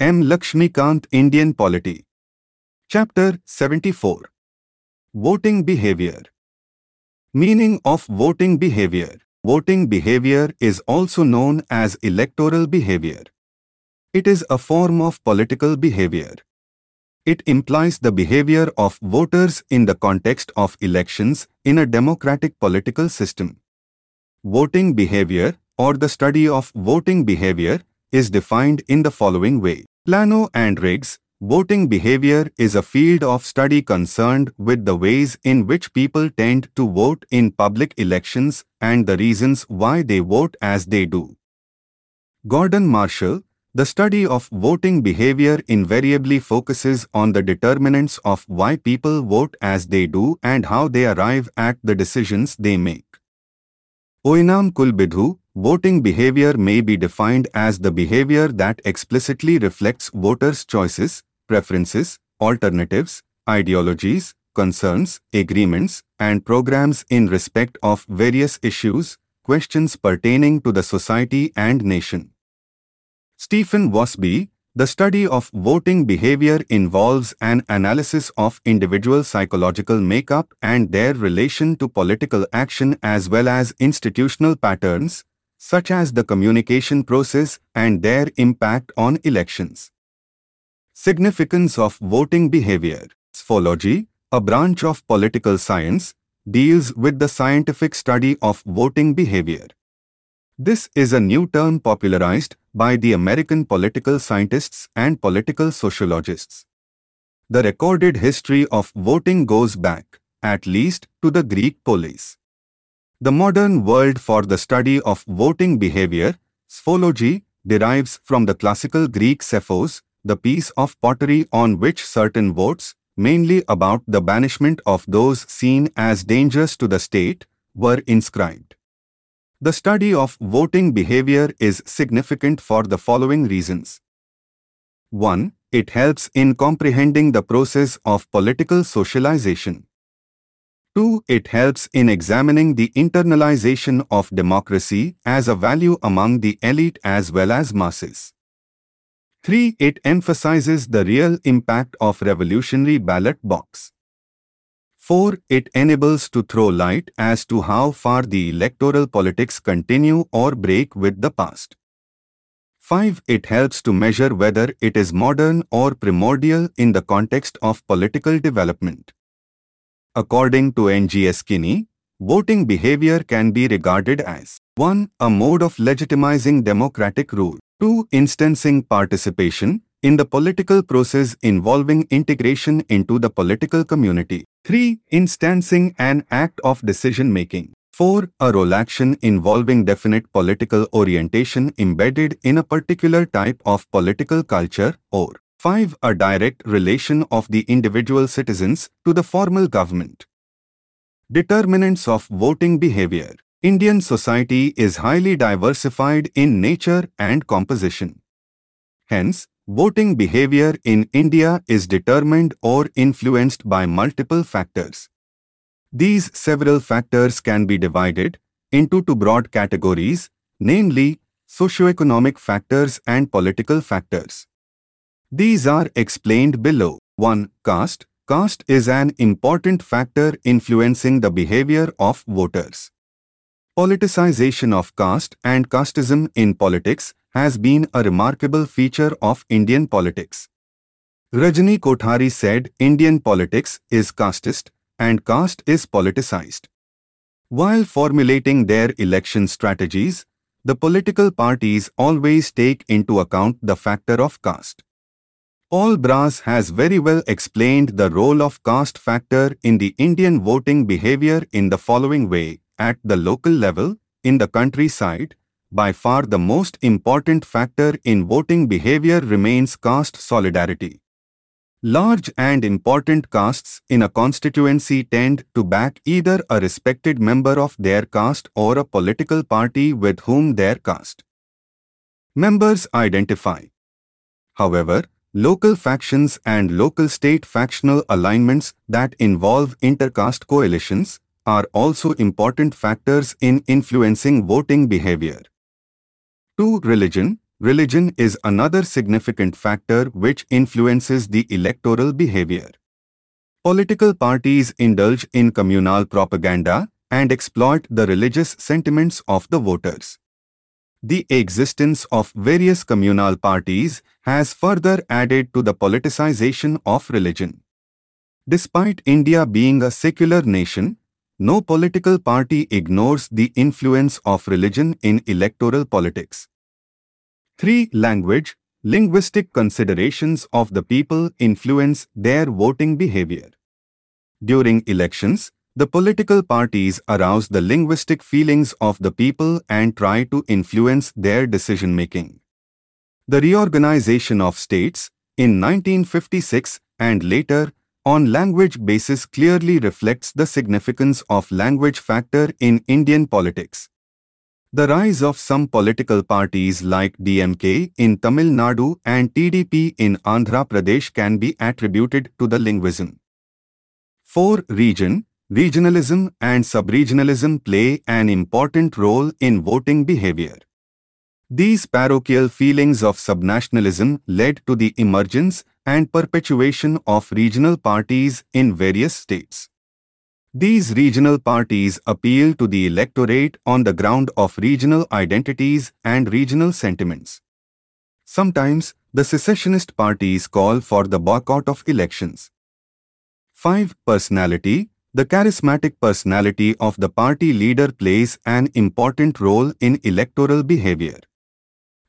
M. Lakshmi Kant, Indian Polity. Chapter 74. Voting Behavior. Meaning of voting behavior. Voting behavior is also known as electoral behavior. It is a form of political behavior. It implies the behavior of voters in the context of elections in a democratic political system. Voting behavior, or the study of voting behavior, is defined in the following way. Plano and Riggs, voting behavior is a field of study concerned with the ways in which people tend to vote in public elections and the reasons why they vote as they do. Gordon Marshall, the study of voting behavior invariably focuses on the determinants of why people vote as they do and how they arrive at the decisions they make. Oinam Kulbidhu, voting behavior may be defined as the behavior that explicitly reflects voters' choices, preferences, alternatives, ideologies, concerns, agreements, and programs in respect of various issues, questions pertaining to the society and nation. Stephen Wasby, the study of voting behavior involves an analysis of individual psychological makeup and their relation to political action as well as institutional patterns, such as the communication process and their impact on elections. Significance of voting behavior. Sphology, a branch of political science, deals with the scientific study of voting behavior. This is a new term popularized by the American political scientists and political sociologists. The recorded history of voting goes back, at least, to the Greek polis. The modern word for the study of voting behavior, sphology, derives from the classical Greek Sephos, the piece of pottery on which certain votes, mainly about the banishment of those seen as dangerous to the state, were inscribed. The study of voting behavior is significant for the following reasons. 1. It helps in comprehending the process of political socialization. 2. It helps in examining the internalization of democracy as a value among the elite as well as masses. 3. It emphasizes the real impact of revolutionary ballot box. 4. It enables to throw light as to how far the electoral politics continue or break with the past. 5. It helps to measure whether it is modern or primordial in the context of political development. According to NGS Kinney, voting behavior can be regarded as 1. A mode of legitimizing democratic rule. 2. Instancing participation in the political process involving integration into the political community. 3. Instancing an act of decision-making. 4. A role action involving definite political orientation embedded in a particular type of political culture. Or 5. A direct relation of the individual citizens to the formal government. Determinants of voting behavior. Indian society is highly diversified in nature and composition. Hence, voting behavior in India is determined or influenced by multiple factors. These several factors can be divided into two broad categories, namely socioeconomic factors and political factors. These are explained below. 1. Caste. Caste is an important factor influencing the behavior of voters. Politicization of caste and casteism in politics has been a remarkable feature of Indian politics. Rajni Kothari said Indian politics is casteist and caste is politicized. While formulating their election strategies, the political parties always take into account the factor of caste. Paul Brass has very well explained the role of caste factor in the Indian voting behavior in the following way. At the local level, in the countryside, by far the most important factor in voting behavior remains caste solidarity. Large and important castes in a constituency tend to back either a respected member of their caste or a political party with whom their caste members identify. However, local factions and local state factional alignments that involve intercaste coalitions are also important factors in influencing voting behavior. 2. Religion. Religion is another significant factor which influences the electoral behavior. Political parties indulge in communal propaganda and exploit the religious sentiments of the voters. The existence of various communal parties has further added to the politicization of religion. Despite India being a secular nation, no political party ignores the influence of religion in electoral politics. 3. Language, linguistic considerations of the people influence their voting behavior. During elections, the political parties arouse the linguistic feelings of the people and try to influence their decision-making. The reorganization of states, in 1956 and later, on language basis clearly reflects the significance of language factor in Indian politics. The rise of some political parties like DMK in Tamil Nadu and TDP in Andhra Pradesh can be attributed to the linguism. 4. Regionalism and subregionalism play an important role in voting behavior. These parochial feelings of subnationalism led to the emergence and perpetuation of regional parties in various states. These regional parties appeal to the electorate on the ground of regional identities and regional sentiments. Sometimes, the secessionist parties call for the boycott of elections. 5. Personality. The charismatic personality of the party leader plays an important role in electoral behavior.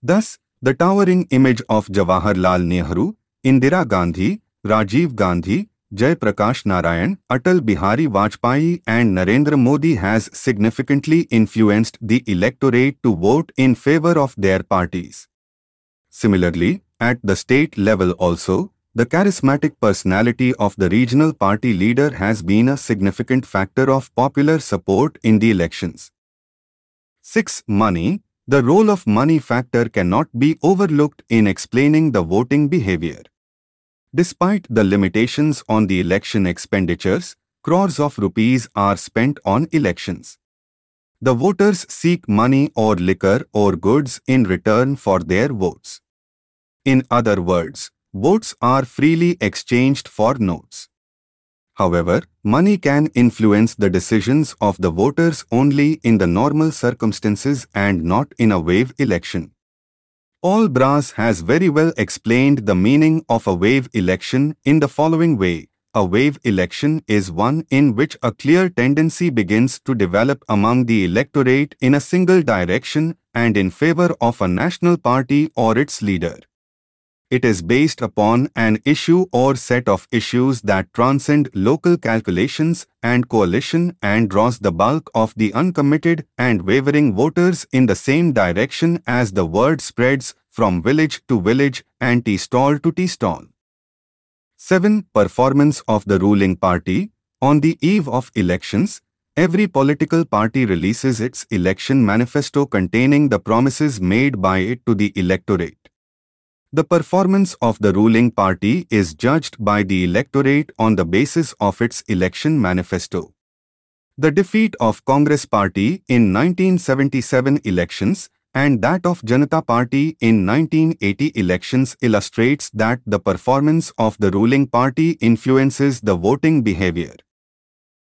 Thus, the towering image of Jawaharlal Nehru, Indira Gandhi, Rajiv Gandhi, Jay Prakash Narayan, Atal Bihari Vajpayee and Narendra Modi has significantly influenced the electorate to vote in favor of their parties. Similarly, at the state level also, the charismatic personality of the regional party leader has been a significant factor of popular support in the elections. 6. Money. The role of money factor cannot be overlooked in explaining the voting behavior. Despite the limitations on the election expenditures, crores of rupees are spent on elections. The voters seek money or liquor or goods in return for their votes. In other words, votes are freely exchanged for notes. However, money can influence the decisions of the voters only in the normal circumstances and not in a wave election. Paul Brass has very well explained the meaning of a wave election in the following way. A wave election is one in which a clear tendency begins to develop among the electorate in a single direction and in favor of a national party or its leader. It is based upon an issue or set of issues that transcend local calculations and coalition and draws the bulk of the uncommitted and wavering voters in the same direction as the word spreads from village to village and tea stall to tea stall. 7. Performance of the ruling party. On the eve of elections, every political party releases its election manifesto containing the promises made by it to the electorate. The performance of the ruling party is judged by the electorate on the basis of its election manifesto. The defeat of Congress Party in 1977 elections and that of Janata Party in 1980 elections illustrates that the performance of the ruling party influences the voting behavior.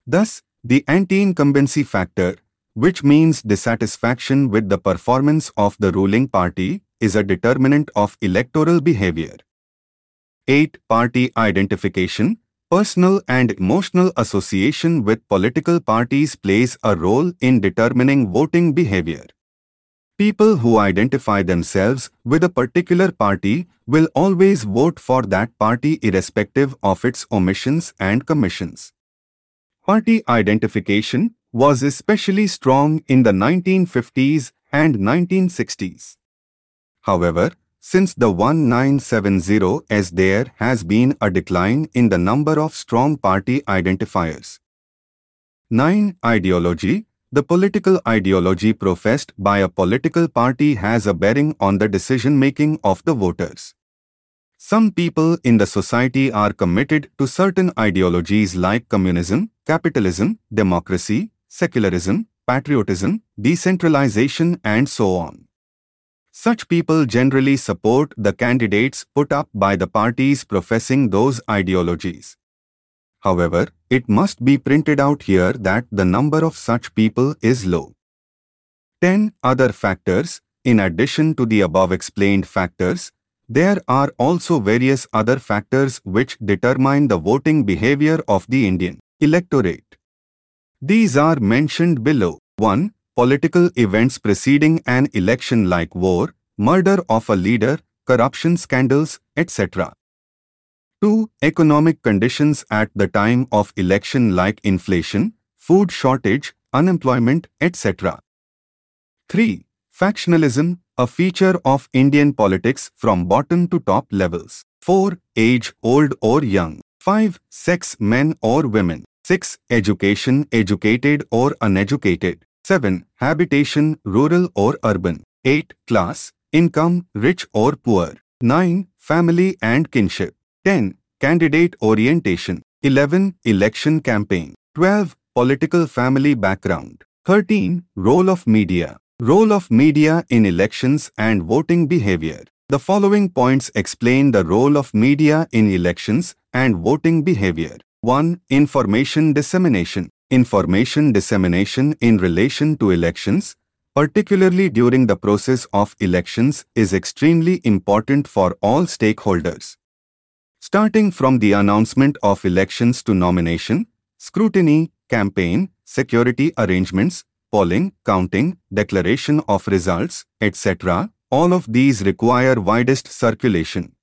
Thus, the anti-incumbency factor, which means dissatisfaction with the performance of the ruling party, is a determinant of electoral behavior. 8. Party identification. Personal and emotional association with political parties plays a role in determining voting behavior. People who identify themselves with a particular party will always vote for that party irrespective of its omissions and commissions. Party identification was especially strong in the 1950s and 1960s. However, since the 1970s there has been a decline in the number of strong party identifiers. 9. Ideology. The political ideology professed by a political party has a bearing on the decision-making of the voters. Some people in the society are committed to certain ideologies like communism, capitalism, democracy, secularism, patriotism, decentralization and so on. Such people generally support the candidates put up by the parties professing those ideologies. However, it must be printed out here that the number of such people is low. 10 other factors. In addition to the above explained factors, there are also various other factors which determine the voting behavior of the Indian electorate. These are mentioned below. 1. Political events preceding an election like war, murder of a leader, corruption scandals, etc. 2. Economic conditions at the time of election like inflation, food shortage, unemployment, etc. 3. Factionalism, a feature of Indian politics from bottom to top levels. 4. Age, old or young. 5. Sex, men or women. 6. Education, educated or uneducated. 7. Habitation, rural or urban. 8. Class, income, rich or poor. 9. Family and kinship. 10. Candidate orientation. 11. Election campaign. 12. Political family background. 13. Role of media. Role of media in elections and voting behavior. The following points explain the role of media in elections and voting behavior. 1. Information dissemination. Information dissemination in relation to elections, particularly during the process of elections, is extremely important for all stakeholders. Starting from the announcement of elections to nomination, scrutiny, campaign, security arrangements, polling, counting, declaration of results, etc., all of these require widest circulation.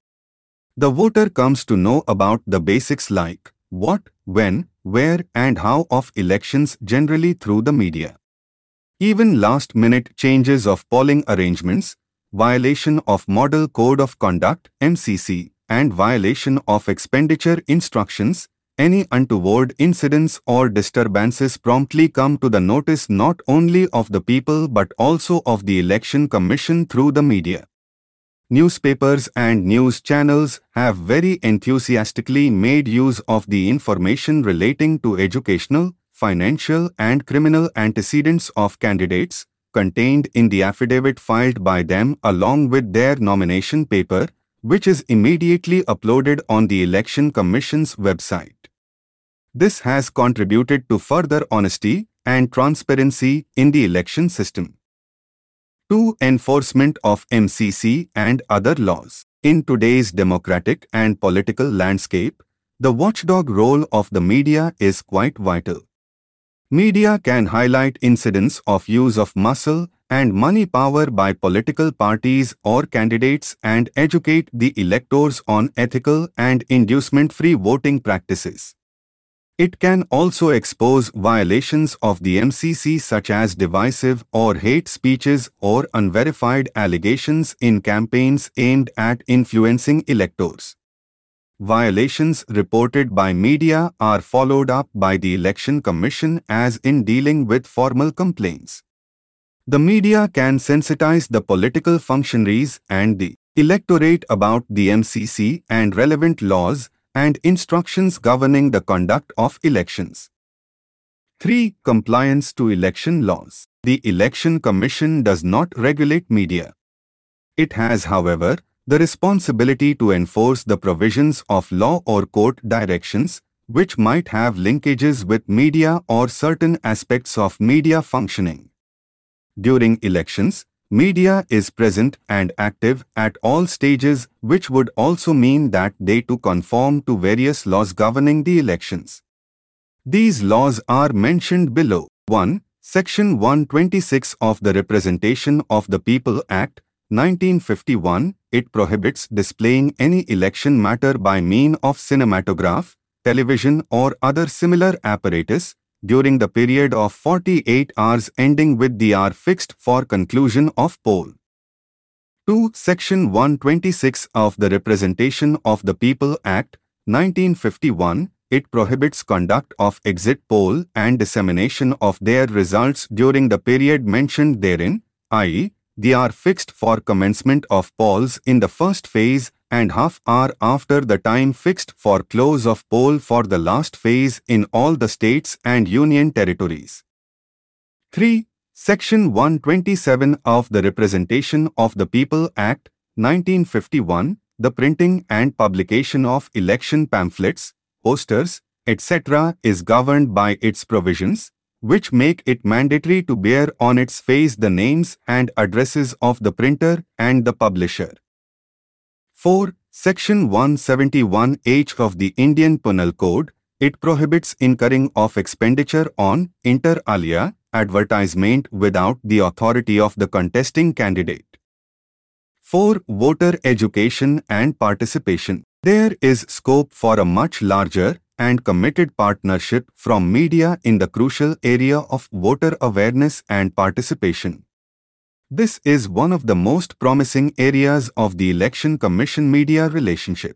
The voter comes to know about the basics like what, when, where and how of elections generally through the media. Even last-minute changes of polling arrangements, violation of Model Code of Conduct (MCC), and violation of expenditure instructions, any untoward incidents or disturbances promptly come to the notice not only of the people but also of the Election Commission through the media. Newspapers and news channels have very enthusiastically made use of the information relating to educational, financial and criminal antecedents of candidates contained in the affidavit filed by them along with their nomination paper, which is immediately uploaded on the Election Commission's website. This has contributed to further honesty and transparency in the election system. 2. Enforcement of MCC and other laws. In today's democratic and political landscape, the watchdog role of the media is quite vital. Media can highlight incidents of use of muscle and money power by political parties or candidates and educate the electors on ethical and inducement-free voting practices. It can also expose violations of the MCC such as divisive or hate speeches or unverified allegations in campaigns aimed at influencing electors. Violations reported by media are followed up by the Election Commission as in dealing with formal complaints. The media can sensitize the political functionaries and the electorate about the MCC and relevant laws and instructions governing the conduct of elections. 3. Compliance to election laws. The Election Commission does not regulate media. It has, however, the responsibility to enforce the provisions of law or court directions, which might have linkages with media or certain aspects of media functioning. During elections, media is present and active at all stages, which would also mean that they too conform to various laws governing the elections. These laws are mentioned below. 1. Section 126 of the Representation of the People Act, 1951. It prohibits displaying any election matter by means of cinematograph, television or other similar apparatus during the period of 48 hours ending with the hour fixed for conclusion of poll. 2. Section 126 of the Representation of the People Act, 1951, it prohibits conduct of exit poll and dissemination of their results during the period mentioned therein, i.e., the hour fixed for commencement of polls in the first phase and half hour after the time fixed for close of poll for the last phase in all the states and union territories. 3. Section 127 of the Representation of the People Act, 1951, the printing and publication of election pamphlets, posters, etc. is governed by its provisions, which make it mandatory to bear on its face the names and addresses of the printer and the publisher. 4. Section 171H of the Indian Penal Code, it prohibits incurring of expenditure on, inter alia, advertisement without the authority of the contesting candidate. 4. Voter education and participation. There is scope for a much larger and committed partnership from media in the crucial area of voter awareness and participation. This is one of the most promising areas of the Election Commission media relationship.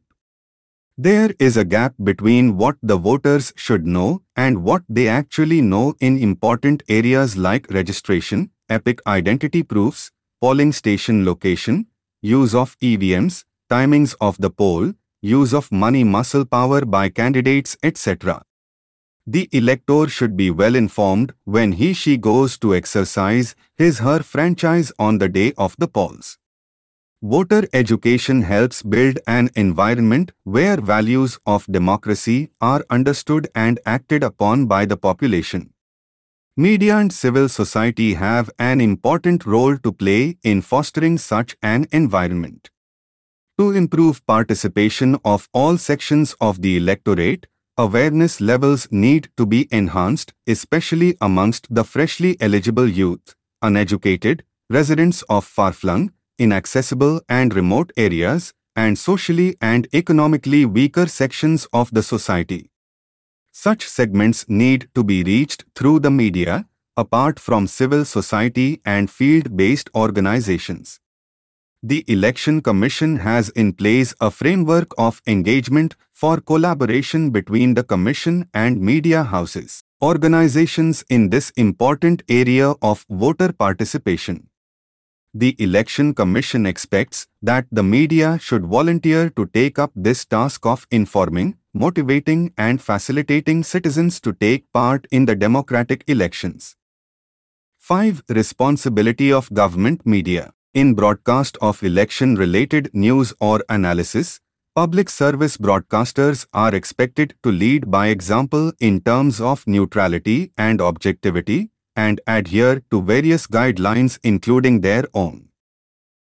There is a gap between what the voters should know and what they actually know in important areas like registration, epic identity proofs, polling station location, use of EVMs, timings of the poll, use of money muscle power by candidates, etc. The elector should be well informed when he/she goes to exercise his/her franchise on the day of the polls. Voter education helps build an environment where values of democracy are understood and acted upon by the population. Media and civil society have an important role to play in fostering such an environment. To improve participation of all sections of the electorate, awareness levels need to be enhanced, especially amongst the freshly eligible youth, uneducated, residents of far-flung, inaccessible and remote areas, and socially and economically weaker sections of the society. Such segments need to be reached through the media, apart from civil society and field-based organizations. The Election Commission has in place a framework of engagement for collaboration between the Commission and media houses, organizations in this important area of voter participation. The Election Commission expects that the media should volunteer to take up this task of informing, motivating and facilitating citizens to take part in the democratic elections. 5. Responsibility of government media. In broadcast of election-related news or analysis, public service broadcasters are expected to lead by example in terms of neutrality and objectivity, and adhere to various guidelines including their own.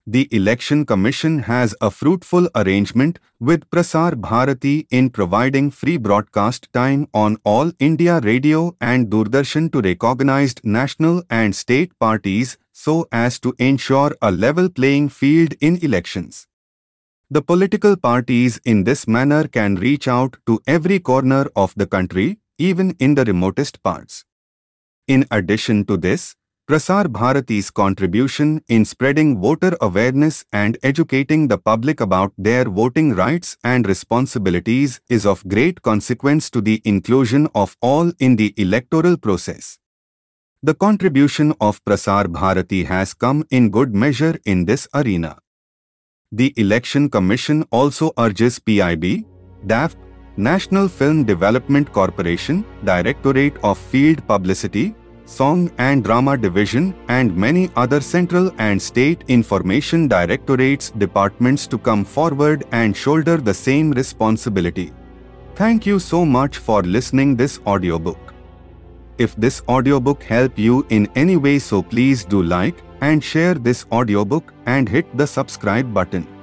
The Election Commission has a fruitful arrangement with Prasar Bharati in providing free broadcast time on All India Radio and Doordarshan to recognized national and state parties so as to ensure a level playing field in elections. The political parties in this manner can reach out to every corner of the country, even in the remotest parts. In addition to this, Prasar Bharati's contribution in spreading voter awareness and educating the public about their voting rights and responsibilities is of great consequence to the inclusion of all in the electoral process. The contribution of Prasar Bharati has come in good measure in this arena. The Election Commission also urges PIB, DAF, National Film Development Corporation, Directorate of Field Publicity, Song and Drama Division and many other central and state information directorates departments to come forward and shoulder the same responsibility. Thank you so much for listening this audiobook. If this audiobook helped you in any way, so please do like and share this audiobook and hit the subscribe button.